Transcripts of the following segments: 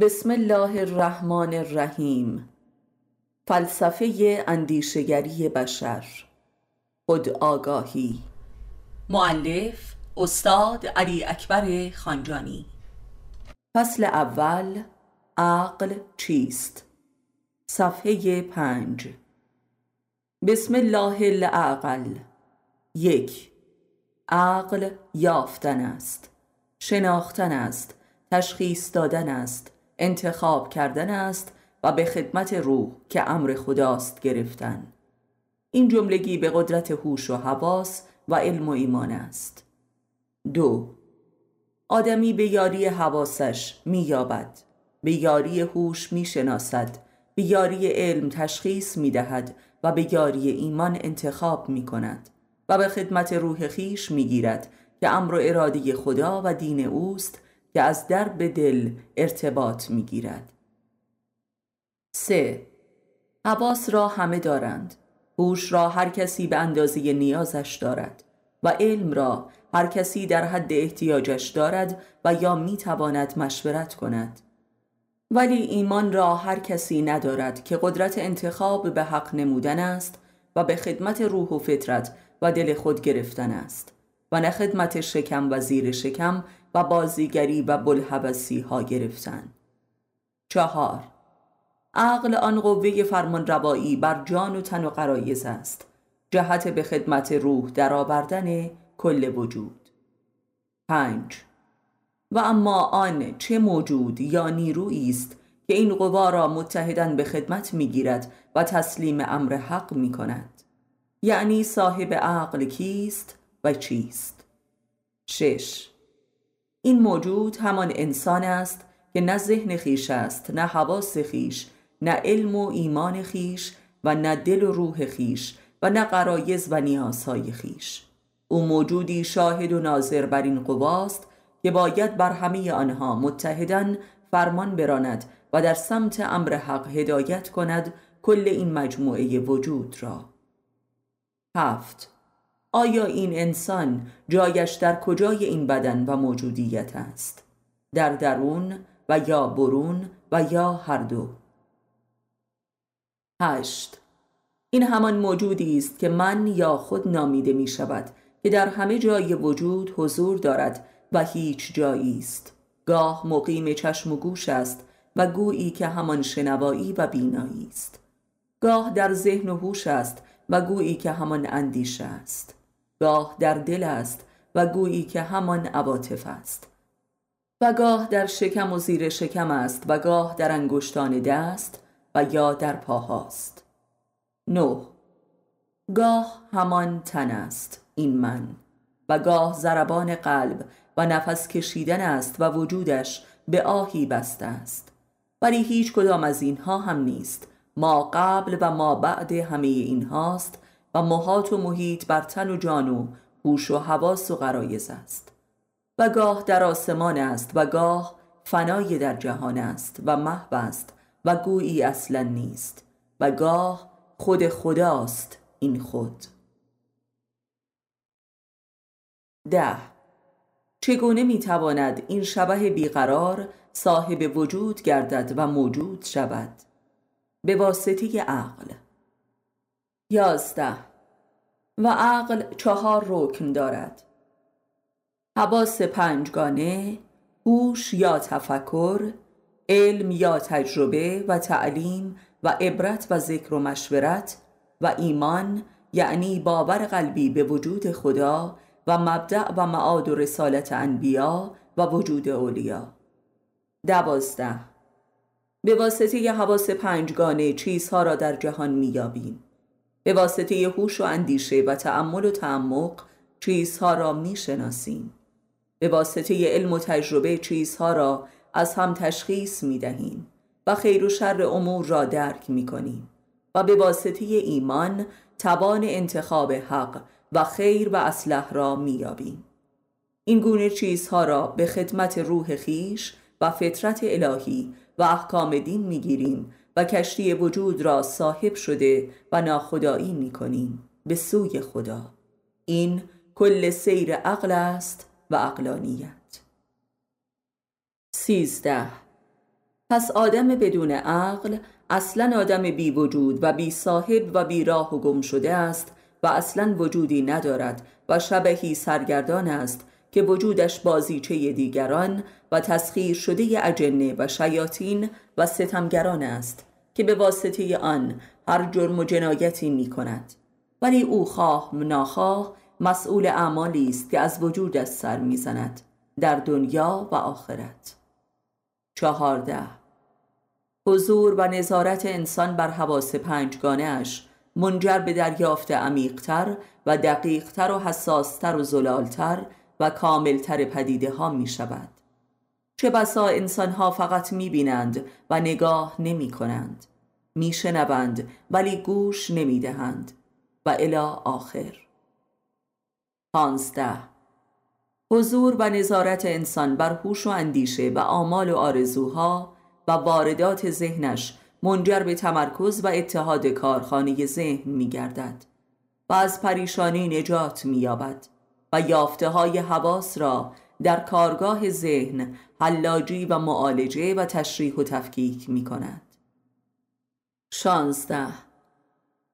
بسم الله الرحمن الرحیم. فلسفه اندیشگری بشر، خودآگاهی. مؤلف استاد علی اکبر خانجانی. فصل اول، عقل چیست؟ صفحه 5. بسم الله العقل. 1. عقل یافتن است، شناختن است، تشخیص دادن است، انتخاب کردن است و به خدمت روح که امر خداست گرفتن. این جملگی به قدرت هوش و حواس و علم و ایمان است. 2. آدمی به یاری حواسش می‌یابد، به یاری هوش می‌شناسد، به یاری علم تشخیص می‌دهد و به یاری ایمان انتخاب می‌کند و به خدمت روح خیش می‌گیرد که امر و اراده خدا و دین اوست که از درب دل ارتباط می‌گیرد. 3. حواس را همه دارند، هوش را هر کسی به اندازه نیازش دارد و علم را هر کسی در حد احتیاجش دارد و یا میتواند مشورت کند. ولی ایمان را هر کسی ندارد که قدرت انتخاب به حق نمودن است و به خدمت روح و فطرت و دل خود گرفتن است و نه خدمت شکم و زیر شکم و بازیگری و بلهوسی ها گرفتن. 4. عقل آن قوه فرمانروایی بر جان و تن و غرایز است، جهت به خدمت روح درآوردن کل وجود. 5. و اما آن چه موجود یا نیرویی است که این قوا را متحدن به خدمت می‌گیرد و تسلیم امر حق می‌کند، یعنی صاحب عقل کیست و چیست؟ 6. این موجود همان انسان است که نه ذهن خیش است، نه حواس خیش، نه علم و ایمان خیش و نه دل و روح خیش و نه غرایز و نیازهای خیش. او موجودی شاهد و ناظر بر این قواست که باید بر همه آنها متحداً فرمان براند و در سمت امر حق هدایت کند کل این مجموعه وجود را. 7. آیا این انسان جایش در کجای این بدن و موجودیت است؟ در درون و یا برون و یا هر دو؟ 8. این همان موجودی است که من یا خود نامیده می شود که در همه جای وجود حضور دارد و هیچ جایی است، گاه مقیم چشم و گوش است و گویی که همان شنوایی و بینایی است، گاه در ذهن و هوش است و گویی که همان اندیشه است، گاه در دل است و گویی که همان عواطف است، و گاه در شکم و زیر شکم است و گاه در انگشتان دست و یا در پاهاست. 9. گاه همان تن است، این من، و گاه ضربان قلب و نفس کشیدن است و وجودش به آهی بسته است، ولی هیچ کدام از اینها هم نیست. ما قبل و ما بعد همه اینهاست و محاط و محیط بر تن و جان و هوش و حواس و غرایز است، و گاه در آسمان است و گاه فنای در جهان است و محو است و گویی اصلا نیست، و گاه خود خداست این خود. 10. چگونه میتواند این شبح بیقرار صاحب وجود گردد و موجود شود؟ به واسطه عقل. 11. و عقل 4 رکن دارد: حواس 5 گانه، هوش یا تفکر، علم یا تجربه و تعلیم و عبرت و ذکر و مشورت، و ایمان یعنی باور قلبی به وجود خدا و مبدأ و معاد و رسالت انبیا و وجود اولیا. 12. به واسطه حواس 5 گانه چیزها را در جهان می‌یابیم. به واسطه هوش و اندیشه و تأمل و تعمق چیزها را می‌شناسیم. به واسطه علم و تجربه چیزها را از هم تشخیص می‌دهیم و خیر و شر امور را درک می‌کنیم، و به واسطه ایمان توان انتخاب حق و خیر و اصلح را می‌یابیم. این گونه چیزها را به خدمت روح خیش و فطرت الهی و احکام دین می‌گیریم و کشتی وجود را صاحب شده و ناخدایی می‌کنیم به سوی خدا. این کل سیر عقل است و عقلانیت. 13. پس آدم بدون عقل اصلا آدم بی وجود و بی صاحب و بی راه و گم شده است و اصلا وجودی ندارد و شبحی سرگردان است که وجودش بازیچه دیگران و تسخیر شده اجنه و شیاطین و ستمگران است که به واسطه آن هر جرم و جنایتی می کند. ولی او خواه ناخواه مسئول اعمالی است که از وجودش سر می زند در دنیا و آخرت. 14. حضور و نظارت انسان بر حواس پنجگانه‌اش منجر به دریافت عمیق‌تر و دقیق‌تر و حساس‌تر و زلال‌تر و کامل‌تر پدیده ها می شود. چه بسا انسان ها فقط می بینند و نگاه نمی کنند، می شنوند ولی گوش نمی دهند و الی آخر. 15. حضور و نظارت انسان بر هوش و اندیشه و آمال و آرزوها و واردات ذهنش منجر به تمرکز و اتحاد کارخانه ذهن می گردد و از پریشانی نجات می یابد و یافته های حواس را در کارگاه ذهن حلاجی و معالجه و تشریح و تفکیک می کند. 16.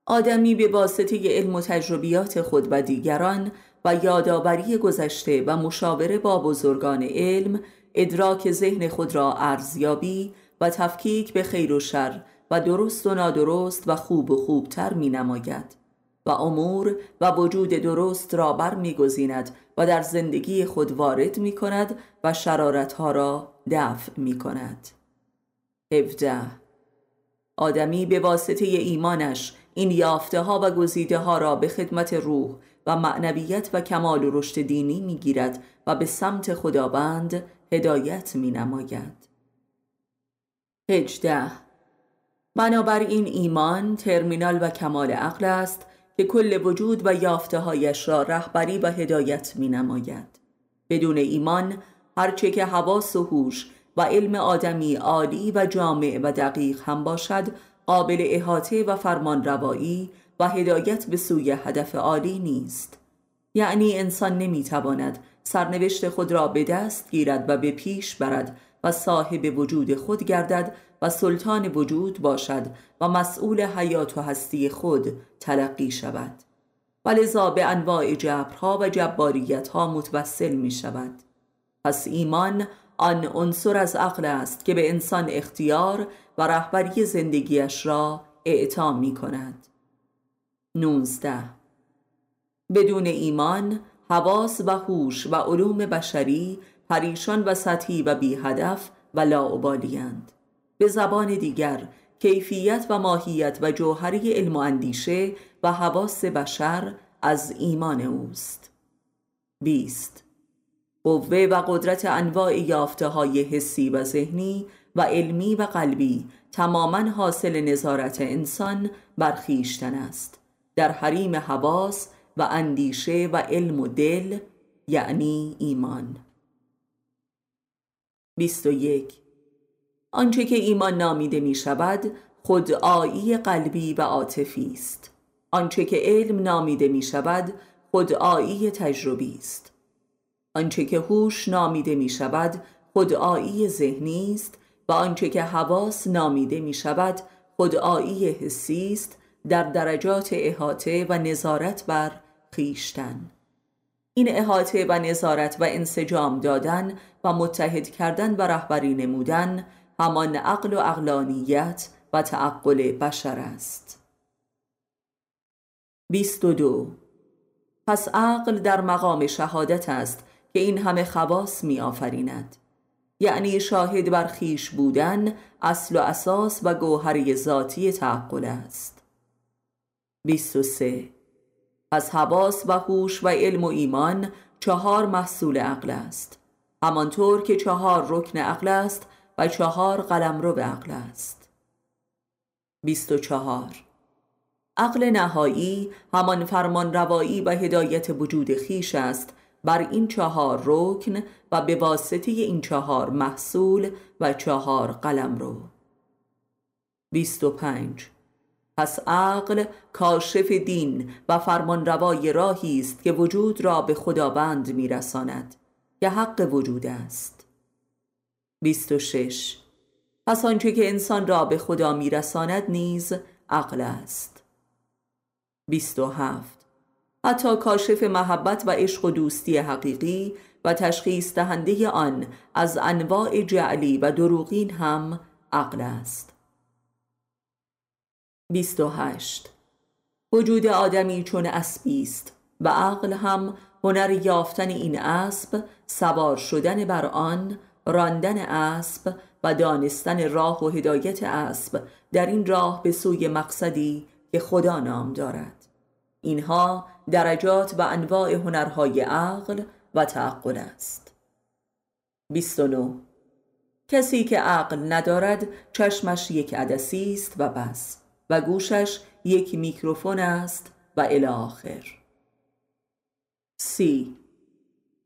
آدمی به واسطه علم و تجربیات خود و دیگران و یادآوری گذشته و مشاوره با بزرگان علم ادراک ذهن خود را ارزیابی و تفکیک به خیر و شر و درست و نادرست و خوب و خوبتر می نماید و امور و وجود درست را بر می گزیند و در زندگی خود وارد می کند و شرارتها را دفع می کند. 17. آدمی به واسطه ایمانش این یافته ها و گزیده ها را به خدمت روح و معنویت و کمال و رشد دینی می گیرد و به سمت خداوند هدایت می نماید. 18. بنابراین ایمان ترمینال و کمال عقل است که کل وجود و یافته‌هایش را رهبری و هدایت می نماید. بدون ایمان هرچه که حواس و هوش و علم آدمی عالی و جامع و دقیق هم باشد قابل احاطه و فرمان روایی و هدایت به سوی هدف عالی نیست. یعنی انسان نمی تواند سرنوشت خود را به دست گیرد و به پیش برد و صاحب وجود خود گردد و سلطان وجود باشد و مسئول حیات و هستی خود تلقی شود. ولذا به انواع جبرها و جباریتها متوسل می شود. پس ایمان آن عنصر از عقل است که به انسان اختیار و رهبری زندگیش را اعطا می کند. 19. بدون ایمان حواس و هوش و علوم بشری پریشان و سطحی و بی هدف و لاابالی‌اند. به زبان دیگر کیفیت و ماهیت و جوهری علم و اندیشه و حواس بشر از ایمان اوست. 20. قوه و قدرت انواع یافته‌های حسی و ذهنی و علمی و قلبی تماماً حاصل نظارت انسان بر خویشتن است در حریم حواس و اندیشه و علم و دل، یعنی ایمان. 21. آنچه که ایمان نامیده می شود خودآیی قلبی و عاطفی است. آنچه که علم نامیده می شود خودآیی تجربی است. آنچه که هوش نامیده می شود خودآیی ذهنی است و آنچه که حواس نامیده می شود خودآیی حسی است در درجات احاطه و نظارت بر خویشتن. این احاطه و نظارت و انسجام دادن و متحد کردن و رهبری نمودن همان عقل و عقلانیت و تعقل بشر است. 22. پس عقل در مقام شهادت است که این همه خواص می آفریند. یعنی شاهد بر خویش بودن اصل و اساس و گوهری ذاتی تعقل است. 23. پس حواس و هوش و علم و ایمان چهار محصول عقل است، همانطور که چهار رکن عقل است و چهار قلمرو عقل است. 24. عقل نهایی همان فرمان روایی و هدایت وجود خویش است بر این چهار رکن و به واسطه این چهار محصول و چهار قلمرو. 25. پس عقل کاشف دین و فرمانروای راهی است که وجود را به خداوند میرساند که حق وجود است. 26. پس آنچه که انسان را به خدا میرساند نیز عقل است. 27. حتی کاشف محبت و عشق و دوستی حقیقی و تشخیص دهنده آن از انواع جعلی و دروغین هم عقل است. 28. وجود آدمی چون اسبی است و عقل هم هنر یافتن این اسب، سوار شدن بر آن، راندن اسب و دانستن راه و هدایت اسب در این راه به سوی مقصدی که خدا نام دارد. اینها درجات و انواع هنرهای عقل و تعقل است. 29. کسی که عقل ندارد چشمش یک عدسی است و بس، و گوشش یک میکروفون است و الی آخر. 30.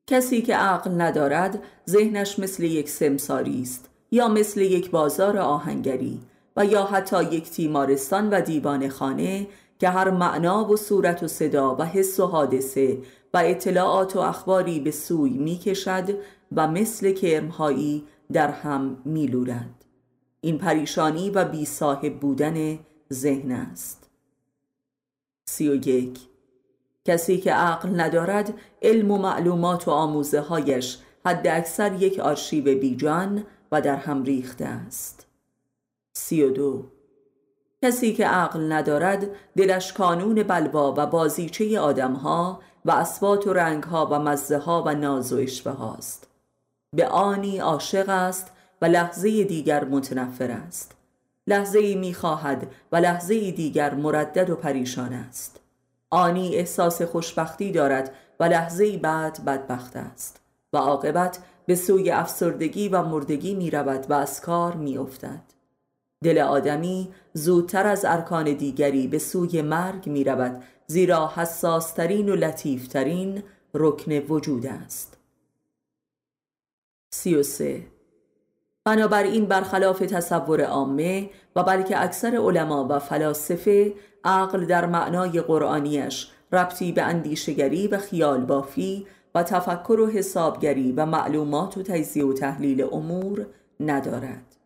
کسی که عقل ندارد ذهنش مثل یک سمساری است، یا مثل یک بازار آهنگری و یا حتی یک تیمارستان و دیوان خانه که هر معنا و صورت و صدا و حس و حادثه و اطلاعات و اخباری به سوی می کشد و مثل کرمهایی در هم می لورد. این پریشانی و بی صاحب بودن ذهن است. 31. کسی که عقل ندارد علم و معلومات و آموزه هایش حد اکثر یک آرشیو بی جان و در هم ریخته است. 32. کسی که عقل ندارد دلش کانون بلوا و بازیچه آدم ها و اصوات و رنگ ها و مزه ها و ناز و اشوه هاست. به آنی عاشق است و لحظه دیگر متنفر است. لحظه می خواهد و لحظه دیگر مردد و پریشان است. آنی احساس خوشبختی دارد و لحظه بعد بدبخت است و عاقبت به سوی افسردگی و مردگی می رود و از کار می افتد. دل آدمی زودتر از ارکان دیگری به سوی مرگ می رود، زیرا حساسترین و لطیفترین رکن وجود است. 33. بنابراین برخلاف تصور عامه و بلکه اکثر علما و فلاسفه، عقل در معنای قرآنیش ربطی به اندیشگری و خیال بافی و تفکر و حسابگری و معلومات و تجزیه و تحلیل امور ندارد.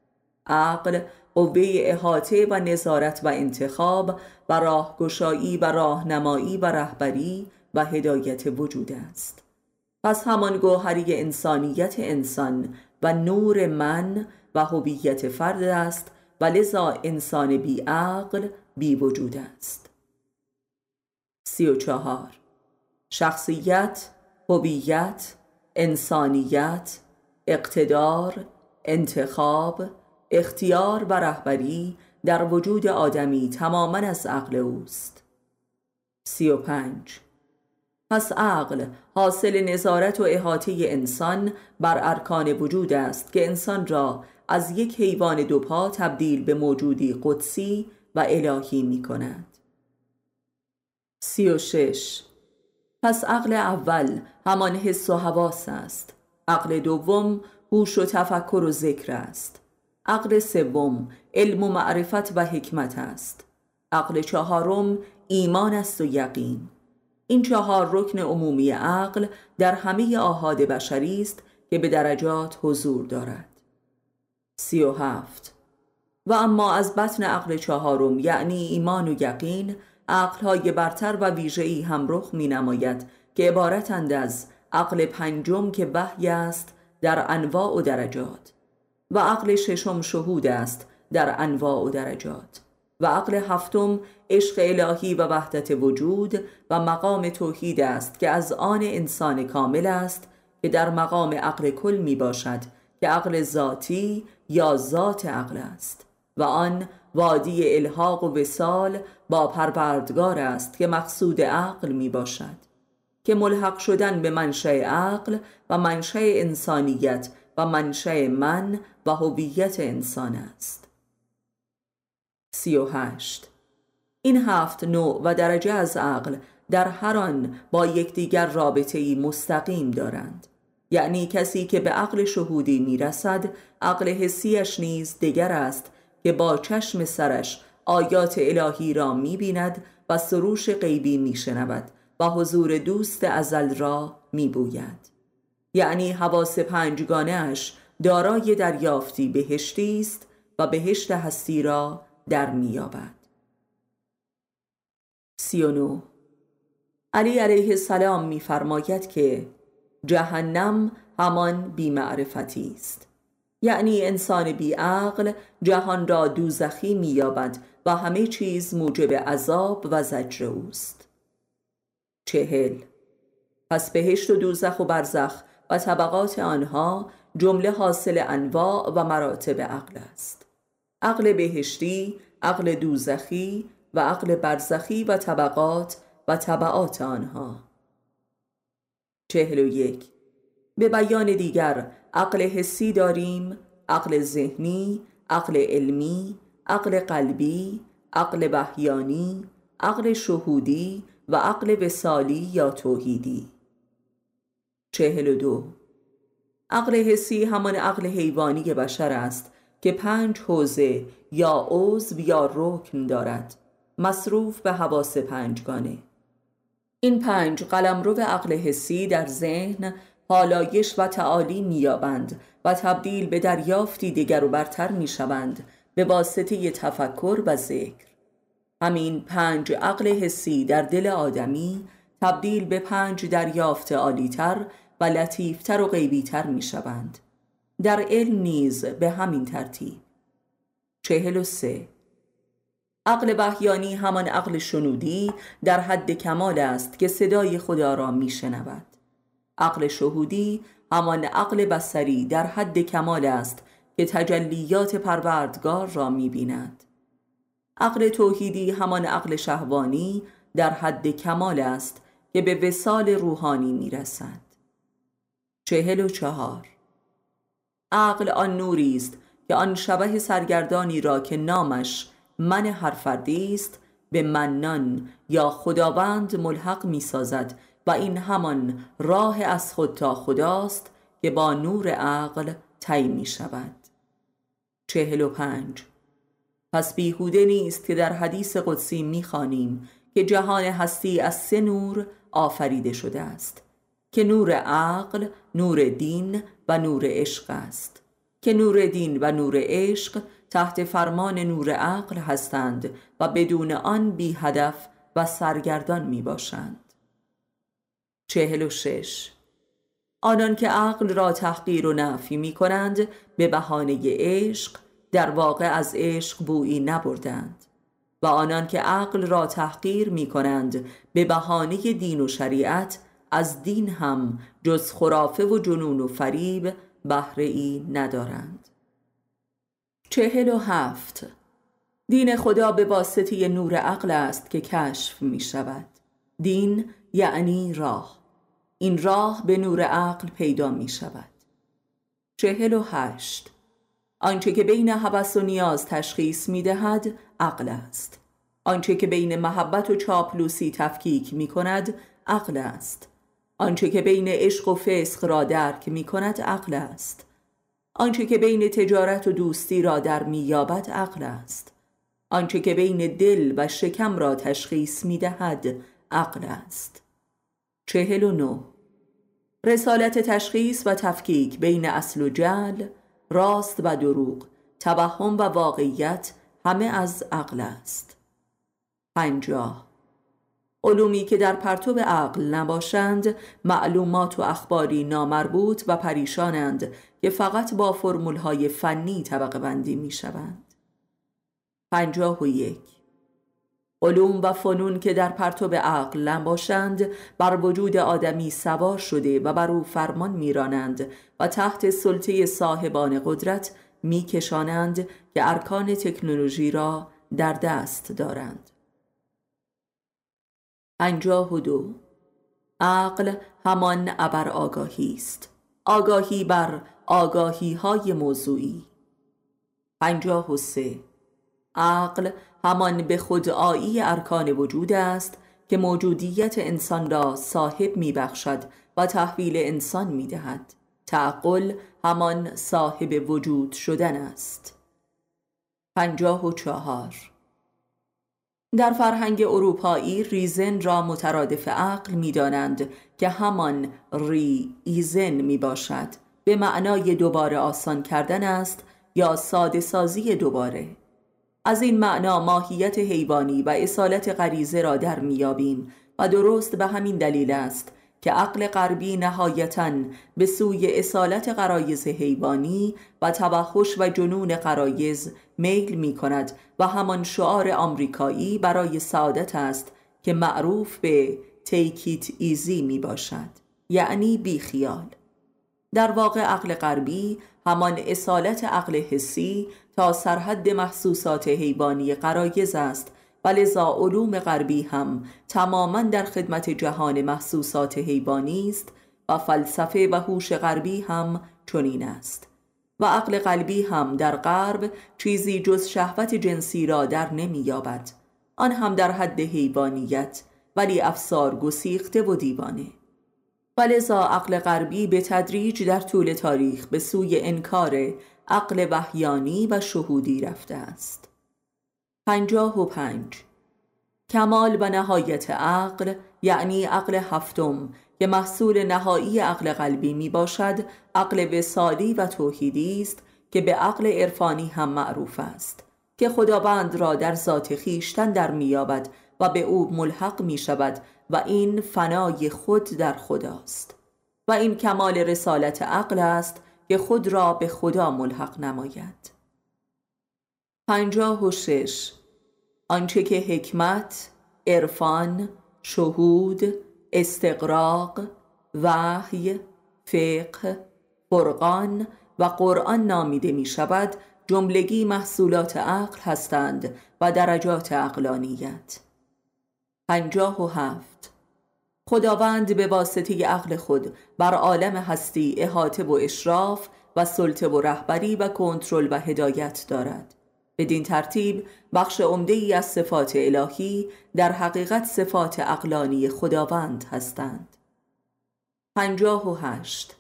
عقل قوه احاطه و نظارت و انتخاب و راهگشایی و راهنمایی و رهبری و هدایت وجود است. پس همان گوهری انسانیت انسان و نور من و هویت فرد است و لذا انسان بی عقل بی وجود است. 34. شخصیت، هویت، انسانیت، اقتدار، انتخاب، اختیار و رهبری در وجود آدمی تماما از عقل اوست. 35. پس عقل حاصل نظارت و احاطه انسان بر ارکان وجود است که انسان را از یک حیوان دوپا تبدیل به موجودی قدسی و الهی می کند. 36. پس عقل اول همان حس و حواس است. عقل دوم هوش و تفکر و ذکر است. عقل سوم علم و معرفت و حکمت است. عقل چهارم ایمان است و یقین. این چهار رکن عمومی عقل در همه آحاد بشری است که به درجات حضور دارد. 37. و اما از بطن عقل چهارم یعنی ایمان و یقین، عقل‌های برتر و ویژه‌ای هم رخ می‌نماید که عبارتند از عقل پنجم که وحی است در انواع و درجات، و عقل ششم شهود است در انواع و درجات، و عقل هفتم عشق الهی و وحدت وجود و مقام توحید است که از آن انسان کامل است که در مقام عقل کل می باشد که عقل ذاتی یا ذات عقل است و آن وادی الحاق و وصال با پروردگار است که مقصود عقل می باشد، که ملحق شدن به منشأ عقل و منشأ انسانیت و منشأ من و هویت انسان است. 38. این هفت نوع و درجه از عقل در هر آن با یکدیگر رابطه‌ای مستقیم دارند، یعنی کسی که به عقل شهودی میرسد عقل حسیش نیز دیگر است که با چشم سرش آیات الهی را می‌بیند و سروش غیبی می‌شنود و حضور دوست ازل را می‌بوید، یعنی حواس پنجگانه‌اش دارای دریافتی بهشتی است و بهشت هستی را در می‌یابد. 39 علی علیه السلام می‌فرماید که جهنم همان بی‌معرفتی است، یعنی انسان بی‌عقل جهان را دوزخی می‌یابد و همه چیز موجب عذاب و زجر اوست. 40 پس بهشت و دوزخ و برزخ و طبقات آنها جمله حاصل انواع و مراتب عقل است: عقل بهشتی، عقل دوزخی و عقل برزخی و طبقات و تبعات آنها. 41 به بیان دیگر عقل حسی داریم، عقل ذهنی، عقل علمی، عقل قلبی، عقل وحیانی، عقل شهودی و عقل وصالی یا توحیدی. 42 عقل حسی همان عقل حیوانی بشر است که 5 حوزه یا عضو یا رکن دارد، مصروف به حواس 5 گانه. این 5 قلمرو عقل حسی در ذهن پالایش و تعالی می‌یابند و تبدیل به دریافتی دیگر و برتر می‌شوند به واسطه تفکر و ذکر. همین 5 عقل حسی در دل آدمی تبدیل به 5 دریافت عالی‌تر و لطیف‌تر و غیبی‌تر می‌شوند. در علم نیز به همین ترتیب. 43 عقل وحیانی همان عقل شنودی در حد کمال است که صدای خدا را میشنود. عقل شهودی همان عقل بصری در حد کمال است که تجلیات پروردگار را میبیند. عقل توحیدی همان عقل شهوانی در حد کمال است که به وصال روحانی میرسد. 44 عقل آن نوری است که آن شبح سرگردانی را که نامش من هر فردی است به منان یا خداوند ملحق می سازد و این همان راه از خود تا خداست که با نور عقل طی می شود. 45 پس بیهوده نیست که در حدیث قدسی می خوانیم که جهان هستی از 3 نور آفریده شده است، که نور عقل، نور دین و نور عشق است، که نور دین و نور عشق تحت فرمان نور عقل هستند و بدون آن بی هدف و سرگردان می باشند. 46 آنان که عقل را تحقیر و نفی می کنند به بهانه عشق در واقع از عشق بویی نبردند و آنان که عقل را تحقیر می کنند به بهانه دین و شریعت از دین هم جز خرافه و جنون و فریب بهره‌ای ندارند. 47 دین خدا به واسطه نور عقل است که کشف می شود. دین یعنی راه، این راه به نور عقل پیدا می شود. 48 آنچه که بین هوس و نیاز تشخیص می دهد عقل است، آنچه که بین محبت و چاپلوسی تفکیک می کند عقل است، آنچه که بین عشق و فسق را درک می کند عقل است، آنچه که بین تجارت و دوستی را در میابد عقل است، آنچه که بین دل و شکم را تشخیص میدهد عقل است. 49 رسالت تشخیص و تفکیک بین اصل و جعل، راست و دروغ، توهم و واقعیت همه از عقل است. 50 علومی که در پرتو عقل نباشند معلومات و اخباری نامربوط و پریشانند که فقط با فرمولهای فنی طبقه بندی می شوند. 51 علوم و فنون که در پرتو عقل نباشند بر وجود آدمی سوار شده و بر او فرمان می رانند و تحت سلطه صاحبان قدرت می کشانند که ارکان تکنولوژی را در دست دارند. 52 عقل همان ابر آگاهی است، آگاهی بر آگاهی های موضوعی. 53 عقل همان به خودآیی ارکان وجود است که موجودیت انسان را صاحب می بخشد و تحویل انسان می دهد. تعقل همان صاحب وجود شدن است. 54 در فرهنگ اروپایی ریزن را مترادف عقل می دانند که همان ری ایزن می باشد، به معنای دوباره آسان کردن است یا ساده سازی دوباره. از این معنا ماهیت حیوانی و اصالت غریزه را در میابیم و درست به همین دلیل است که عقل غربی نهایتاً به سوی اصالت غرایز حیوانی و توحش و جنون غرایز میل می کند و همان شعار آمریکایی برای سعادت است که معروف به Take it easy می باشد، یعنی بی خیال. در واقع عقل غربی همان اصالت عقل حسی تا سرحد محسوسات حیوانی غرایز است و لذا علوم غربی هم تماما در خدمت جهان محسوسات حیوانی است و فلسفه و هوش غربی هم چنین است و عقل قلبی هم در غرب چیزی جز شهوت جنسی را در نمی‌یابد، آن هم در حد حیوانیت، ولی افسار گسیخته و دیوانه. و لذا عقل غربی به تدریج در طول تاریخ به سوی انکار عقل وحیانی و شهودی رفته است. 55. کمال و نهایت عقل، یعنی عقل هفتم که محصول نهایی عقل قلبی می باشد، عقل وصالی و توحیدی است که به عقل عرفانی هم معروف است که خداوند را در ذات خیشتن در می‌یابد و به او ملحق می شود و این فنای خود در خداست و این کمال رسالت عقل است که خود را به خدا ملحق نماید. 56. آنچه که حکمت، عرفان، شهود، استقراق، وحی، فقه، فرقان و قرآن نامیده می شود جملگی محصولات عقل هستند و درجات عقلانیت. 57. خداوند به واسطه عقل خود بر عالم هستی احاطه و اشراف و سلطه و رهبری و کنترل و هدایت دارد. بدین ترتیب بخش عمده‌ای از صفات الهی در حقیقت صفات عقلانی خداوند هستند. 58.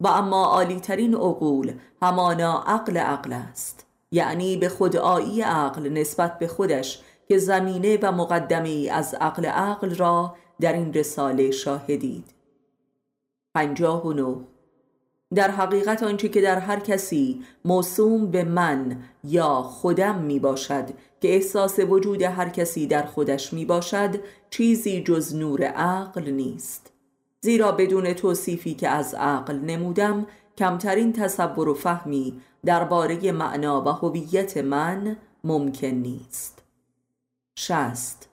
و اما عالی‌ترین عقول همانا عقل است، یعنی به خودآیی عقل نسبت به خودش که زمینه و مقدمه‌ای از عقل را در این رساله شاهدید. 59. در حقیقت آنچه که در هر کسی موسوم به من یا خودم می باشد که احساس وجود هر کسی در خودش می باشد چیزی جز نور عقل نیست، زیرا بدون توصیفی که از عقل نمودم کمترین تصور و فهمی درباره معنا و هویت من ممکن نیست. 60.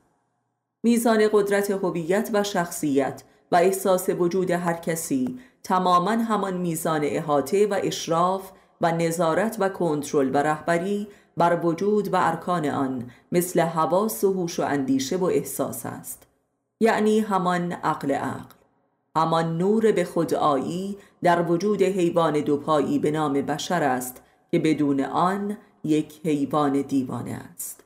میزان قدرت هویت و شخصیت و احساس وجود هر کسی تماما همان میزان احاطه و اشراف و نظارت و کنترل و رهبری بر وجود و ارکان آن مثل حواس و هوش و اندیشه و احساس است، یعنی همان عقل، همان نور به خودآیی در وجود حیوان دوپایی به نام بشر است که بدون آن یک حیوان دیوانه است.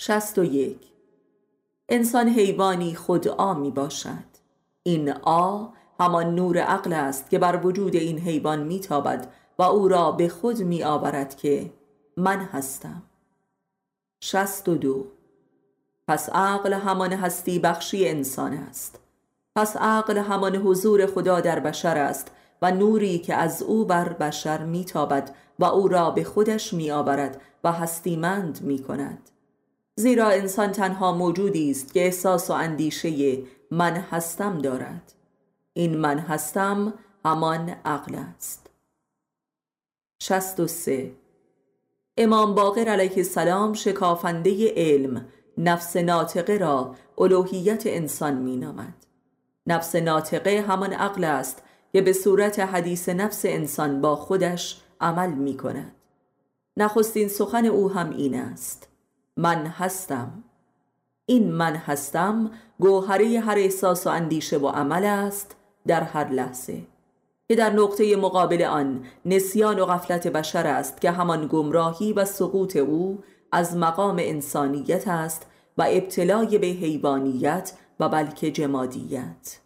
61. انسان حیوانی خودآ می باشد. این آ همان نور عقل است که بر وجود این حیوان میتابد و او را به خود میآورد که من هستم. 62. پس عقل همان هستی بخشی انسان است. پس عقل همان حضور خدا در بشر است و نوری که از او بر بشر میتابد و او را به خودش میآورد و هستیمند میکند. زیرا انسان تنها موجودی است که احساس و اندیشه من هستم دارد. این من هستم همان عقل است. 63. امام باقر علیه السلام شکافنده علم، نفس ناطقه را الوهیت انسان می نامد. نفس ناطقه همان عقل است که به صورت حدیث نفس انسان با خودش عمل می کند. نخستین سخن او هم این است: من هستم. این من هستم گوهره هر احساس و اندیشه و عمل است در هر لحظه که در نقطه مقابل آن نسیان و غفلت بشر است که همان گمراهی و سقوط او از مقام انسانیت است و ابتلای به حیوانیت و بلکه جمادیت.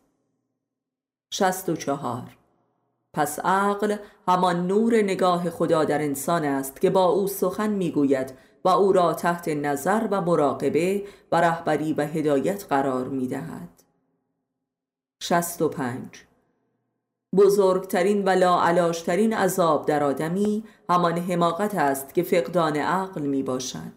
64. پس عقل همان نور نگاه خدا در انسان است که با او سخن میگوید و او را تحت نظر و مراقبه و رهبری و هدایت قرار می دهد. 65. بزرگترین و لاعلاشترین عذاب در آدمی همان حماقت است که فقدان عقل می باشد.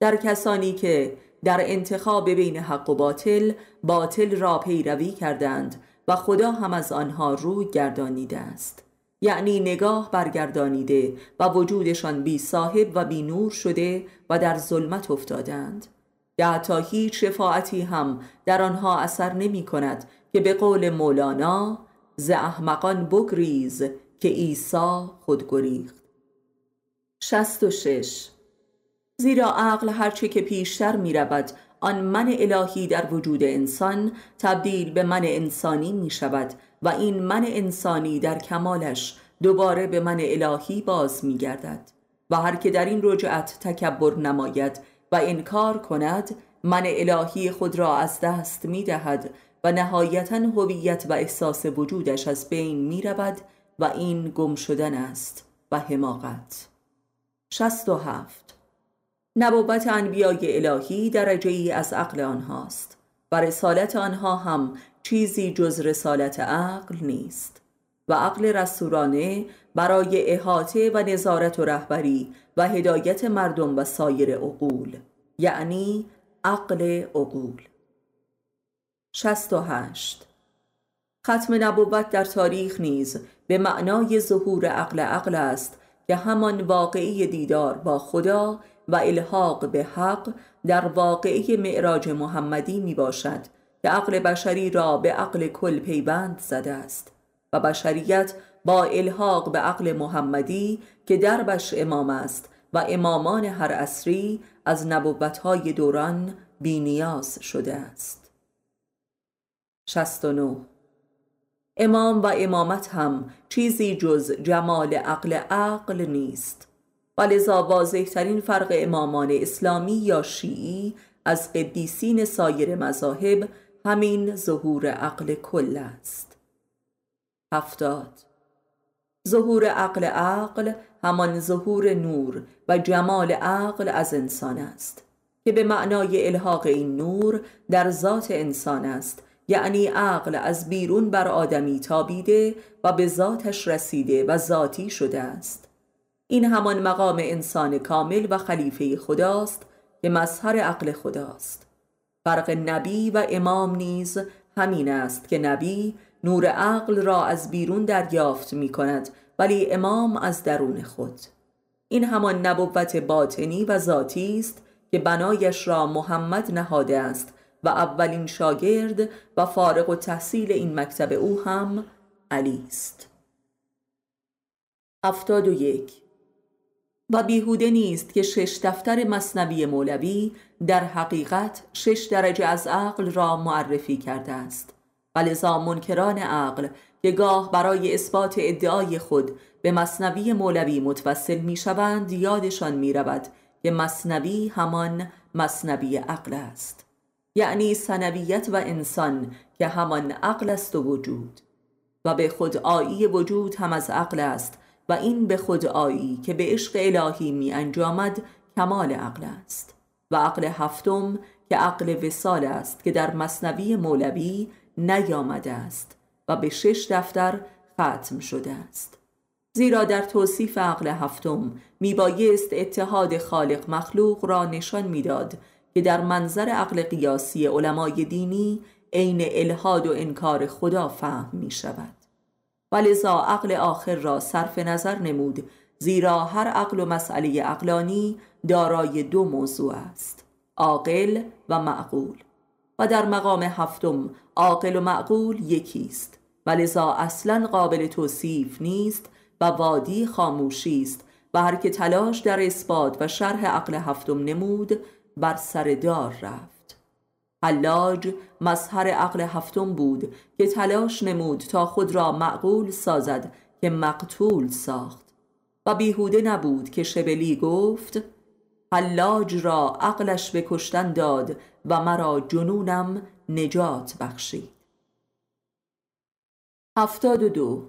در کسانی که در انتخاب بین حق و باطل، باطل را پیروی کردند و خدا هم از آنها روی گردانیده است، یعنی نگاه برگردانیده و وجودشان بی صاحب و بی نور شده و در ظلمت افتادند که حتی هیچ شفاعتی هم در آنها اثر نمی کند که به قول مولانا ز احمقان بگریز که عیسی خود گریخت. 66. زیرا عقل هرچه که پیشتر می رود آن من الهی در وجود انسان تبدیل به من انسانی می شود و این من انسانی در کمالش دوباره به من الهی باز می گردد و هر که در این رجعت تکبر نماید و انکار کند من الهی خود را از دست می دهد و نهایتاً هویت و احساس وجودش از بین می رود و این گم شدن است و حماقت. 67. نبوت انبیای الهی درجه ای از عقل آنهاست و رسالت آنها هم چیزی جز رسالت عقل نیست و عقل رسولانه برای احاطه و نظارت و رهبری و هدایت مردم و سایر عقول، یعنی عقل عقول. 68. ختم نبوت در تاریخ نیز به معنای ظهور عقل است که همان واقعی دیدار با خدا و الحاق به حق در واقعی معراج محمدی می باشد که عقل بشری را به عقل کل پیوند زده است و بشریت با الحاق به عقل محمدی که دربش امام است و امامان هر عصری از نبوت‌های دوران بی‌نیاز شده است. 69. امام و امامت هم چیزی جز جمال عقل نیست و لذا واضح ترین فرق امامان اسلامی یا شیعی از قدیسین سایر مذاهب همین ظهور عقل کل است. 70. ظهور عقل همان ظهور نور و جمال عقل از انسان است که به معنای الحاق این نور در ذات انسان است، یعنی عقل از بیرون بر آدمی تابیده و به ذاتش رسیده و ذاتی شده است. این همان مقام انسان کامل و خلیفه خداست که مظهر عقل خداست. فرق نبی و امام نیز همین است که نبی نور عقل را از بیرون دریافت می کند ولی امام از درون خود. این همان نبوت باطنی و ذاتی است که بنایش را محمد نهاده است و اولین شاگرد و فارغ التحصیل این مکتب او هم علی است. 71. و بیهوده نیست که 6 دفتر مثنوی مولوی در حقیقت 6 درجه از عقل را معرفی کرده است ولذا منکران عقل که گاه برای اثبات ادعای خود به مثنوی مولوی متوسل می شوند یادشان می رود که مثنوی همان مثنوی عقل است، یعنی ثنویت و انسان که همان عقل است و وجود و به خودآیی وجود هم از عقل است و این به خودآیی که به عشق الهی می انجامد کمال عقل است. و عقل هفتم که عقل وصال است که در مثنوی مولوی نیامده است و به 6 دفتر ختم شده است. زیرا در توصیف عقل هفتم می بایست اتحاد خالق مخلوق را نشان می داد که در منظر عقل قیاسی علمای دینی عین الحاد و انکار خدا فهم می شود ولذا عقل آخر را صرف نظر نمود، زیرا هر عقل و مسئله عقلانی دارای 2 موضوع است، عاقل و معقول و در مقام هفتم عاقل و معقول یکی است ولذا اصلا قابل توصیف نیست و وادی خاموشی است و هر که تلاش در اثبات و شرح عقل هفتم نمود بر سر دار رفت. حلاج مظهر عقل هفتم بود که تلاش نمود تا خود را معقول سازد که مقتول ساخت و بیهوده نبود که شبلی گفت حلاج را عقلش به کشتن داد و مرا جنونم نجات بخشید. 72.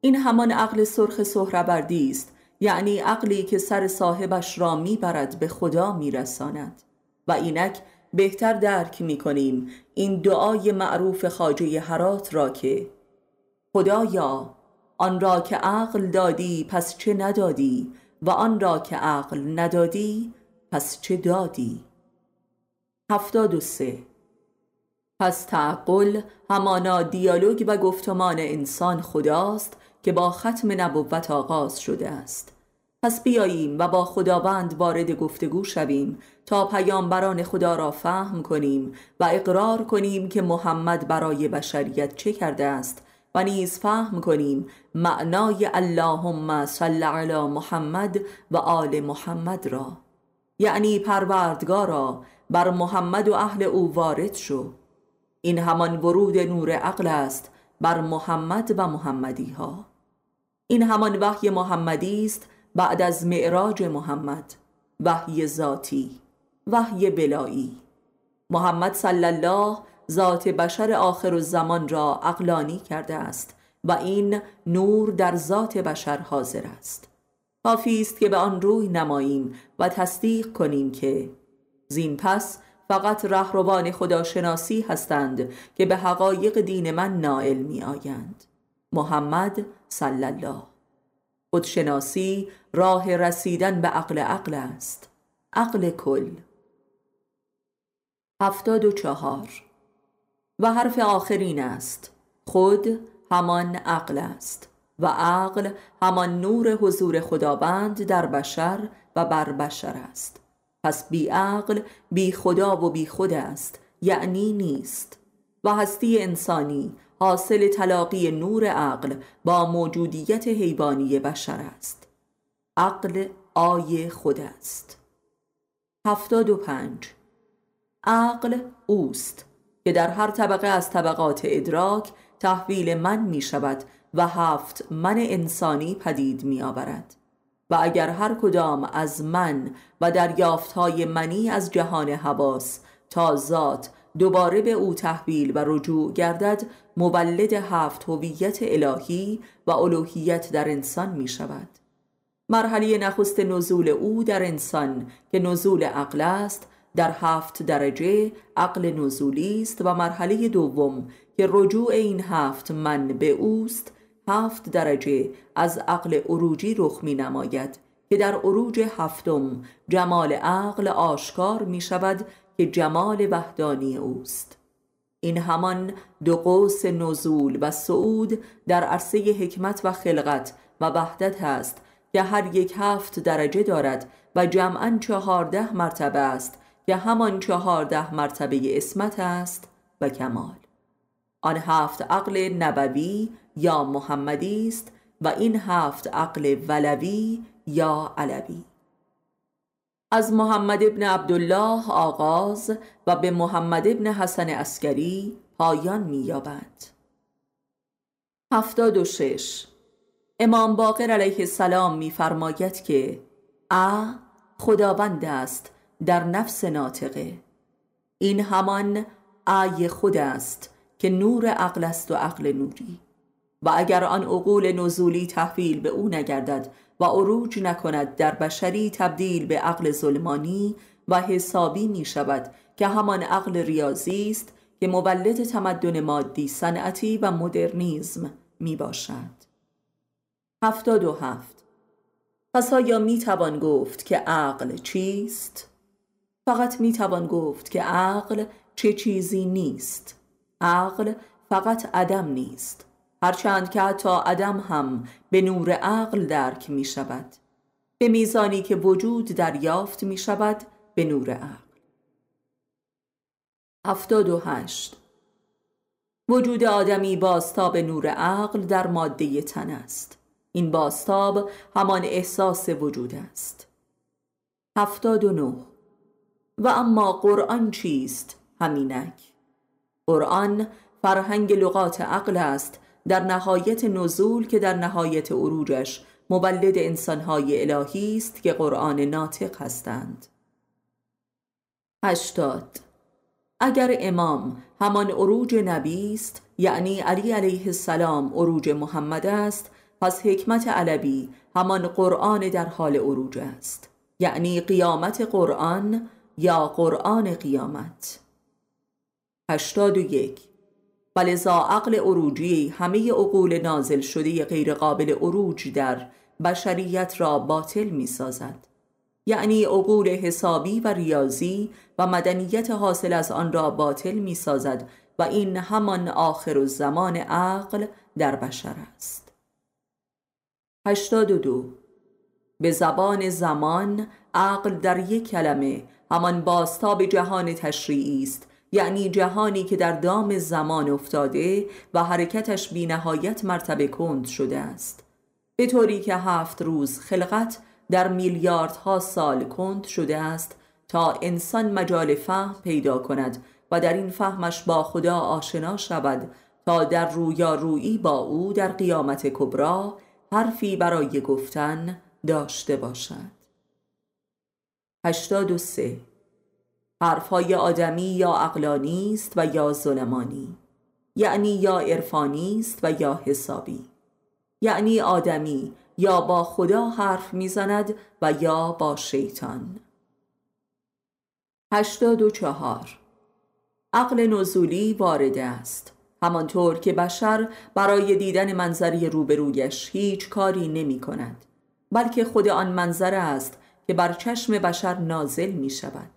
این همان عقل سرخ سهروردی است، یعنی عقلی که سر صاحبش را میبرد به خدا میرساند و اینک بهتر درک میکنیم این دعای معروف خواجه هرات را که خدایا آن را که عقل دادی پس چه ندادی و آن را که عقل ندادی پس چه دادی؟ 73. پس تعقل همانا دیالوگ و گفتمان انسان خداست که با ختم نبوت آغاز شده است. پس بیاییم و با خداوند وارد گفتگو شویم تا پیامبران خدا را فهم کنیم و اقرار کنیم که محمد برای بشریت چه کرده است و نیز فهم کنیم معنای اللهم صل علی محمد و آل محمد را، یعنی پروردگارا بر محمد و اهل او وارد شو. این همان ورود نور عقل است بر محمد و محمدی ها. این همان وحی محمدی است بعد از معراج محمد، وحی ذاتی، وحی بلایی. محمد صلی الله ذات بشر آخر الزمان را عقلانی کرده است و این نور در ذات بشر حاضر است. کافی است که به آن روی نماییم و تصدیق کنیم که زین پس فقط رهروان خداشناسی هستند که به حقایق دین من نائل می آیند. محمد صلی الله. خودشناسی راه رسیدن به عقل عقل است، عقل کل. 74. و حرف آخرین است، خود همان عقل است و عقل همان نور حضور خداوند در بشر و بر بشر است. پس بی عقل بی خدا و بی خود است، یعنی نیست. و هستی انسانی حاصل تلاقی نور عقل با موجودیت حیوانی بشر است. عقل آیه خود است. 75. عقل اوست که در هر طبقه از طبقات ادراک تحویل من می شود و 7 من انسانی پدید می آورد. و اگر هر کدام از من و دریافتهای منی از جهان حواس تا ذات دوباره به او تحویل و رجوع گردد، مولد 7 هویت الهی و الوهیت در انسان می شود. مرحله نخست نزول او در انسان که نزول عقل است، در 7 درجه عقل نزولی است و مرحله دوم که رجوع این 7 من به اوست، 7 درجه از عقل عروجی رخ می نماید که در عروج 7 جمال عقل آشکار می شود که جمال وحدانی اوست. این همان دو قوس نزول و صعود در عرصه حکمت و خلقت و وحدت هست که هر یک 7 درجه دارد و جمعاً 14 مرتبه است که همان 14 مرتبه اسمت است و کمال. آن 7 عقل نبوی یا محمدی است و این 7 عقل ولوی یا علوی. از محمد ابن عبدالله آغاز و به محمد ابن حسن عسکری پایان می‌یابد. 76. امام باقر علیه السلام می‌فرماید که خداوند است در نفس ناطقه. این همان آی خود است که نور عقل است و عقل نوری. و اگر آن عقول نزولی تحویل به او نگردد و عروج نکند، در بشری تبدیل به عقل ظلمانی و حسابی می شود که همان عقل ریاضی است که مولد تمدن مادی، صنعتی و مدرنیزم می باشد. 77. پس آیا می توان گفت که عقل چیست؟ فقط می توان گفت که عقل چه چیزی نیست. عقل فقط عدم نیست، هرچند که حتی عدم هم به نور عقل درک می شود. به میزانی که وجود دریافت می شود به نور عقل. 78. وجود آدمی بازتاب نور عقل در ماده تن است. این بازتاب همان احساس وجود است. 79. و اما قرآن چیست؟ همینک. قرآن فرهنگ لغات عقل است در نهایت نزول که در نهایت عروجش مولد انسانهای الهی است که قرآن ناطق هستند. 80. اگر امام همان عروج نبی است، یعنی علی علیه السلام عروج محمد است، پس حکمت علوی همان قرآن در حال عروج است، یعنی قیامت قرآن یا قرآن قیامت. 81. و لذا عقل عروجی همه عقول نازل شده غیر قابل عروج در بشریت را باطل می سازد. یعنی عقول حسابی و ریاضی و مدنیت حاصل از آن را باطل می سازد و این همان آخرالزمان عقل در بشر است. 82. به زبان زمان عقل در یک کلمه همان بازتاب جهان تشریعی است، یعنی جهانی که در دام زمان افتاده و حرکتش بی نهایت مرتبه کند شده است، به طوری که 7 روز خلقت در میلیاردها سال کند شده است تا انسان مجال فهم پیدا کند و در این فهمش با خدا آشنا شود تا در رویارویی با او در قیامت کبری حرفی برای گفتن داشته باشد. 83. حرفهای آدمی یا عقلانی است و یا ظلمانی، یعنی یا عرفانی است و یا حسابی، یعنی آدمی یا با خدا حرف میزند و یا با شیطان. 84. عقل نزولی وارد است، همانطور که بشر برای دیدن منظری روبرویش هیچ کاری نمی کند، بلکه خود آن منظره است که بر چشم بشر نازل می شود،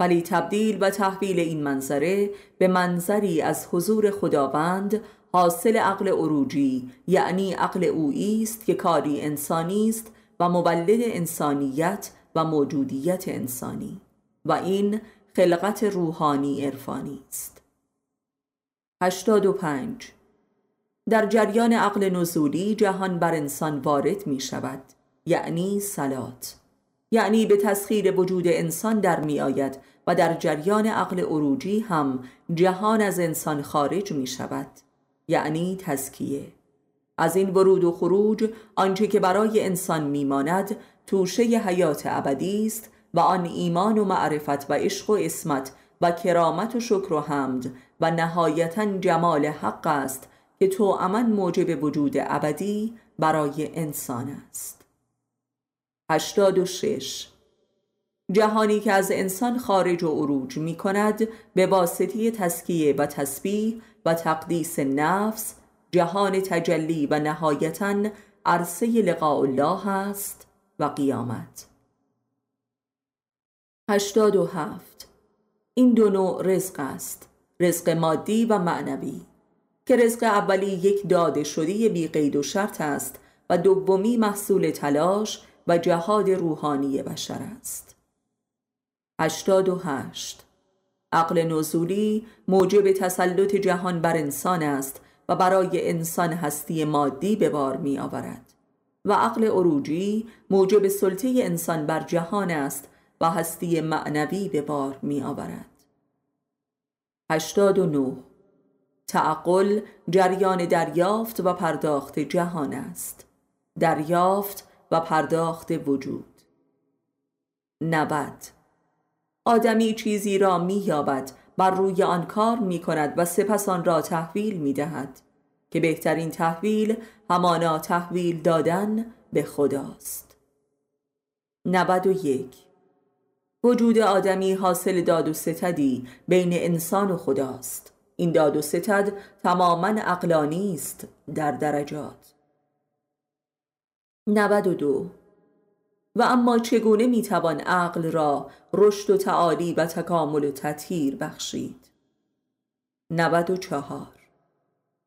ولی تبدیل و تحویل این منظره به منظری از حضور خداوند حاصل عقل عروجی یعنی عقل اویی است که کاری انسانی است و مولد انسانیت و موجودیت انسانی و این خلقت روحانی عرفانی است. 85. در جریان عقل نزولی جهان بر انسان وارد می شود، یعنی صلات، یعنی به تسخیر وجود انسان در می آید و در جریان عقل عروجی هم جهان از انسان خارج می شود، یعنی تزکیه. از این ورود و خروج آنچه که برای انسان میماند توشه حیات ابدی است و آن ایمان و معرفت و عشق و عصمت و کرامت و شکر و حمد و نهایتاً جمال حق است که توأما موجب وجود ابدی برای انسان است. 86. جهانی که از انسان خارج و عروج می کند به واسطه تزکیه و تسبیح و تقدیس نفس جهان تجلی و نهایتاً عرصه لقاء الله است و قیامت. 87. این دو نوع رزق است، رزق مادی و معنوی، که رزق اولی یک داده شده بی قید و شرط است و دومی محصول تلاش و جهاد روحانی بشر است. 88. عقل نزولی موجب تسلط جهان بر انسان است و برای انسان هستی مادی به بار می آورد و عقل عروجی موجب سلطه انسان بر جهان است و هستی معنوی به بار می آورد. 89. تعقل جریان دریافت و پرداخت جهان است، دریافت و پرداخت وجود. 90. آدمی چیزی را می‌یابد، بر روی آن کار می‌کند و سپس آن را تحویل می‌دهد که بهترین تحویل همانا تحویل دادن به خداست. 91. وجود آدمی حاصل داد و ستدی بین انسان و خداست. این داد و ستد تماماً عقلانی است در درجات. 92. و اما چگونه میتوان عقل را رشد و تعالی و تکامل و تطهیر بخشید؟ 94.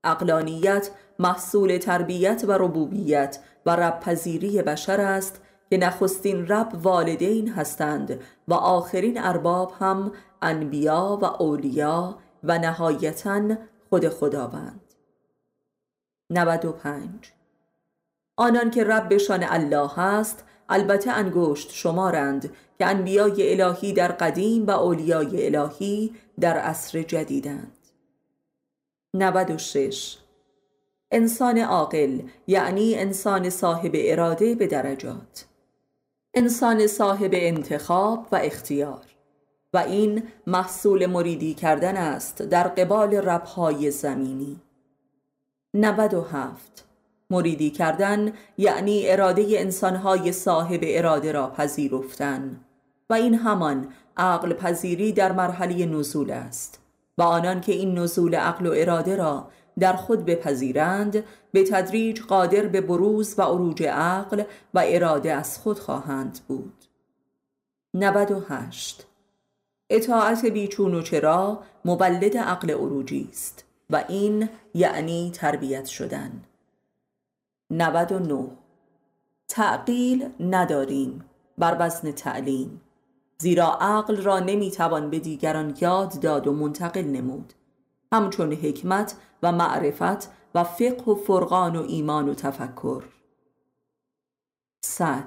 عقلانیت محصول تربیت و ربوبیت و رب‌پذیری بشر است که نخستین رب والدین هستند و آخرین ارباب هم انبیا و اولیا و نهایتاً خود خداوند. 95. آنان که ربشان الله است البته انگشت شمارند که انبیای الهی در قدیم و اولیای الهی در عصر جدیدند. 96. انسان عاقل یعنی انسان صاحب اراده به درجات، انسان صاحب انتخاب و اختیار و این محصول مریدی کردن است در قبال رب‌های زمینی. 97. مریدی کردن یعنی اراده انسانهای صاحب اراده را پذیرفتن و این همان عقل پذیری در مرحله نزول است و آنان که این نزول عقل و اراده را در خود بپذیرند به تدریج قادر به بروز و عروج عقل و اراده از خود خواهند بود. 98. اطاعت بیچون و چرا مولد عقل عروجی است و این یعنی تربیت شدن. 99. تعقیل نداریم بر وزن تعلیم، زیرا عقل را نمیتوان به دیگران یاد داد و منتقل نمود، همچون حکمت و معرفت و فقه و فرقان و ایمان و تفکر. 100.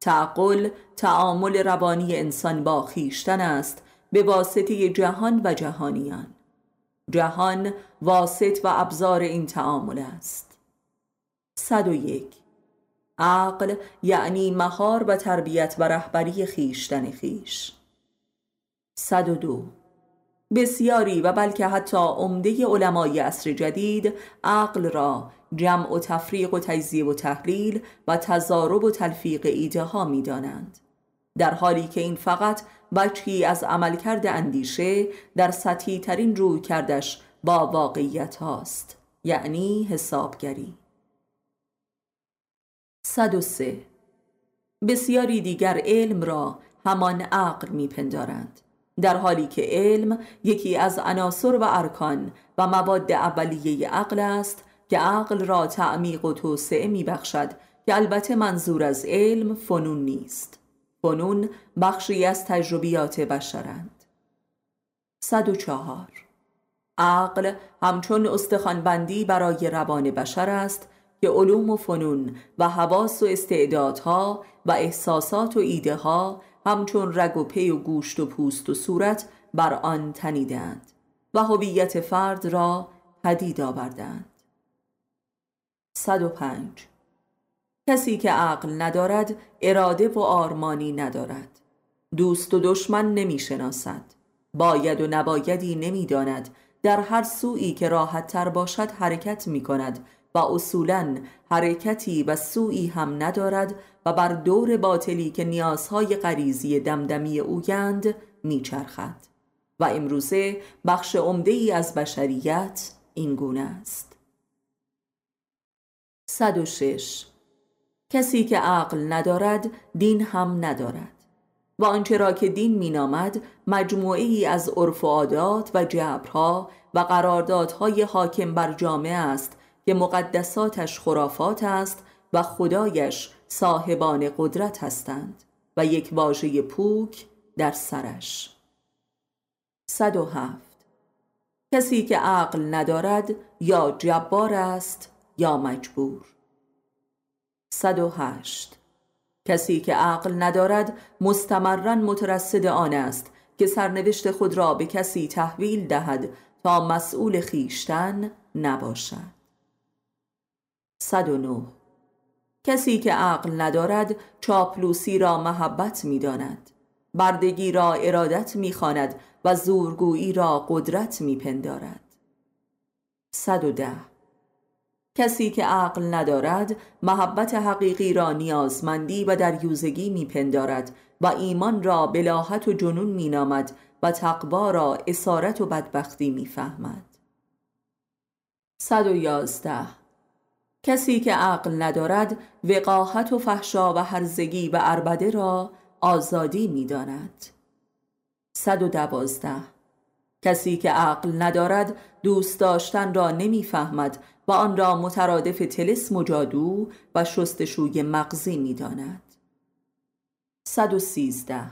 تعقل تعامل روانی انسان با خویشتن است به واسطه جهان و جهانیان. جهان واسط و ابزار این تعامل است. 101. عقل یعنی مهار و تربیت و رهبری خویشتن خویش. 102. بسیاری و بلکه حتی عمده علمای عصر جدید عقل را جمع و تفریق و تجزیه و تحلیل و تضارب و تلفیق ایده ها می دانند، در حالی که این فقط بچه‌ای از عملکرد اندیشه در سطحی ترین روی کردش با واقعیت هاست، یعنی حسابگری. 103. بسیاری دیگر علم را همان عقل می پندارند، در حالی که علم یکی از عناصر و ارکان و مواد اولیه عقل است که عقل را تعمیق و توسعه می بخشد، که البته منظور از علم فنون نیست. فنون بخشی از تجربیات بشرند. 104. عقل همچون استخوان‌بندی برای روان بشر است که علوم و فنون و حواس و استعدادها و احساسات و ایده ها همچون رگ و پی و گوشت و پوست و صورت بر آن تنیدند و هویت فرد را پدید آوردند. 105. کسی که عقل ندارد اراده و آرمانی ندارد، دوست و دشمن نمی شناسد، باید و نبایدی نمی داند، در هر سویی که راحت تر باشد حرکت می کند و اصولاً حرکتی و سویی هم ندارد و بر دور باطلی که نیازهای غریزی دمدمی اویند میچرخد و امروزه بخش عمده‌ای از بشریت این گونه است. 106. کسی که عقل ندارد دین هم ندارد و آنچه را که دین مینامد مجموعه‌ای از عرف و عادات و جبرها و قراردادهای حاکم بر جامعه است که مقدساتش خرافات است و خدایش صاحبان قدرت هستند و یک واژه پوک در سرش. 107. کسی که عقل ندارد یا جبار است یا مجبور. 108. کسی که عقل ندارد مستمراً مترصد آن است که سرنوشت خود را به کسی تحویل دهد تا مسئول خیشتن نباشد. 109. کسی که عقل ندارد چاپلوسی را محبت می داند، بردگی را ارادت می خواند و زورگویی را قدرت می پندارد. 110. کسی که عقل ندارد محبت حقیقی را نیازمندی و دریوزگی می پندارد و ایمان را بلاهت و جنون می نامد و تقوا را اسارت و بدبختی می فهمد. 111. کسی که عقل ندارد وقاحت و فحشا و هرزگی و عربده را آزادی می داند. 112. کسی که عقل ندارد دوست داشتن را نمی فهمد و آن را مترادف طلسم و جادو و شستشوی مغزی می داند. 113.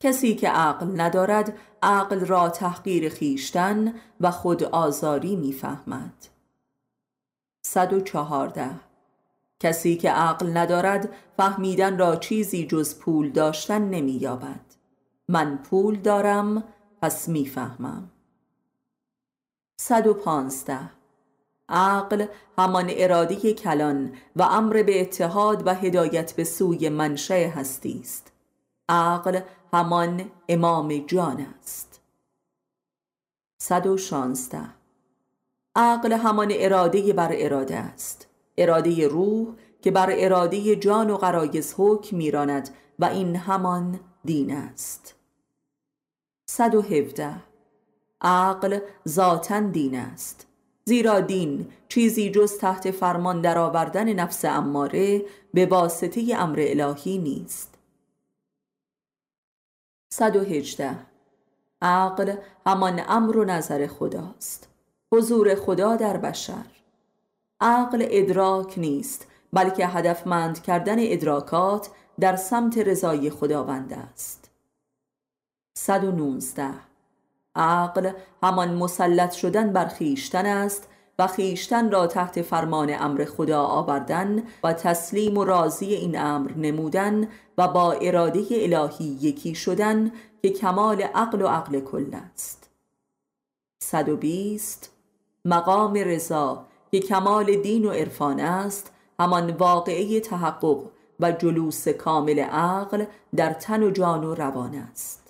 کسی که عقل ندارد عقل را تحقیر خیشتن و خود آزاری می فهمد. 114. کسی که عقل ندارد فهمیدن را چیزی جز پول داشتن نمی یابد. من پول دارم پس می فهمم. 115. عقل همان اراده کلان و امر به اتحاد و هدایت به سوی منشأ هستی است. عقل همان امام جان است. 116. عقل همان اراده بر اراده است، اراده روح که بر اراده جان و غرایز حکم می‌راند و این همان دین است. 117. عقل ذاتاً دین است، زیرا دین چیزی جز تحت فرمان درآوردن نفس اماره به واسطه امر الهی نیست. 118. عقل همان امر و نظر خداست، حضور خدا در بشر. عقل ادراک نیست، بلکه هدفمند کردن ادراکات در سمت رضای خداوند است. 119. عقل همان مسلط شدن بر خویشتن است و خویشتن را تحت فرمان امر خدا آوردن و تسلیم و راضی این امر نمودن و با اراده الهی یکی شدن که کمال عقل و عقل کل است. 120. مقام رضا که کمال دین و عرفان است، همان واقعه تحقق و جلوس کامل عقل در تن و جان و روان است.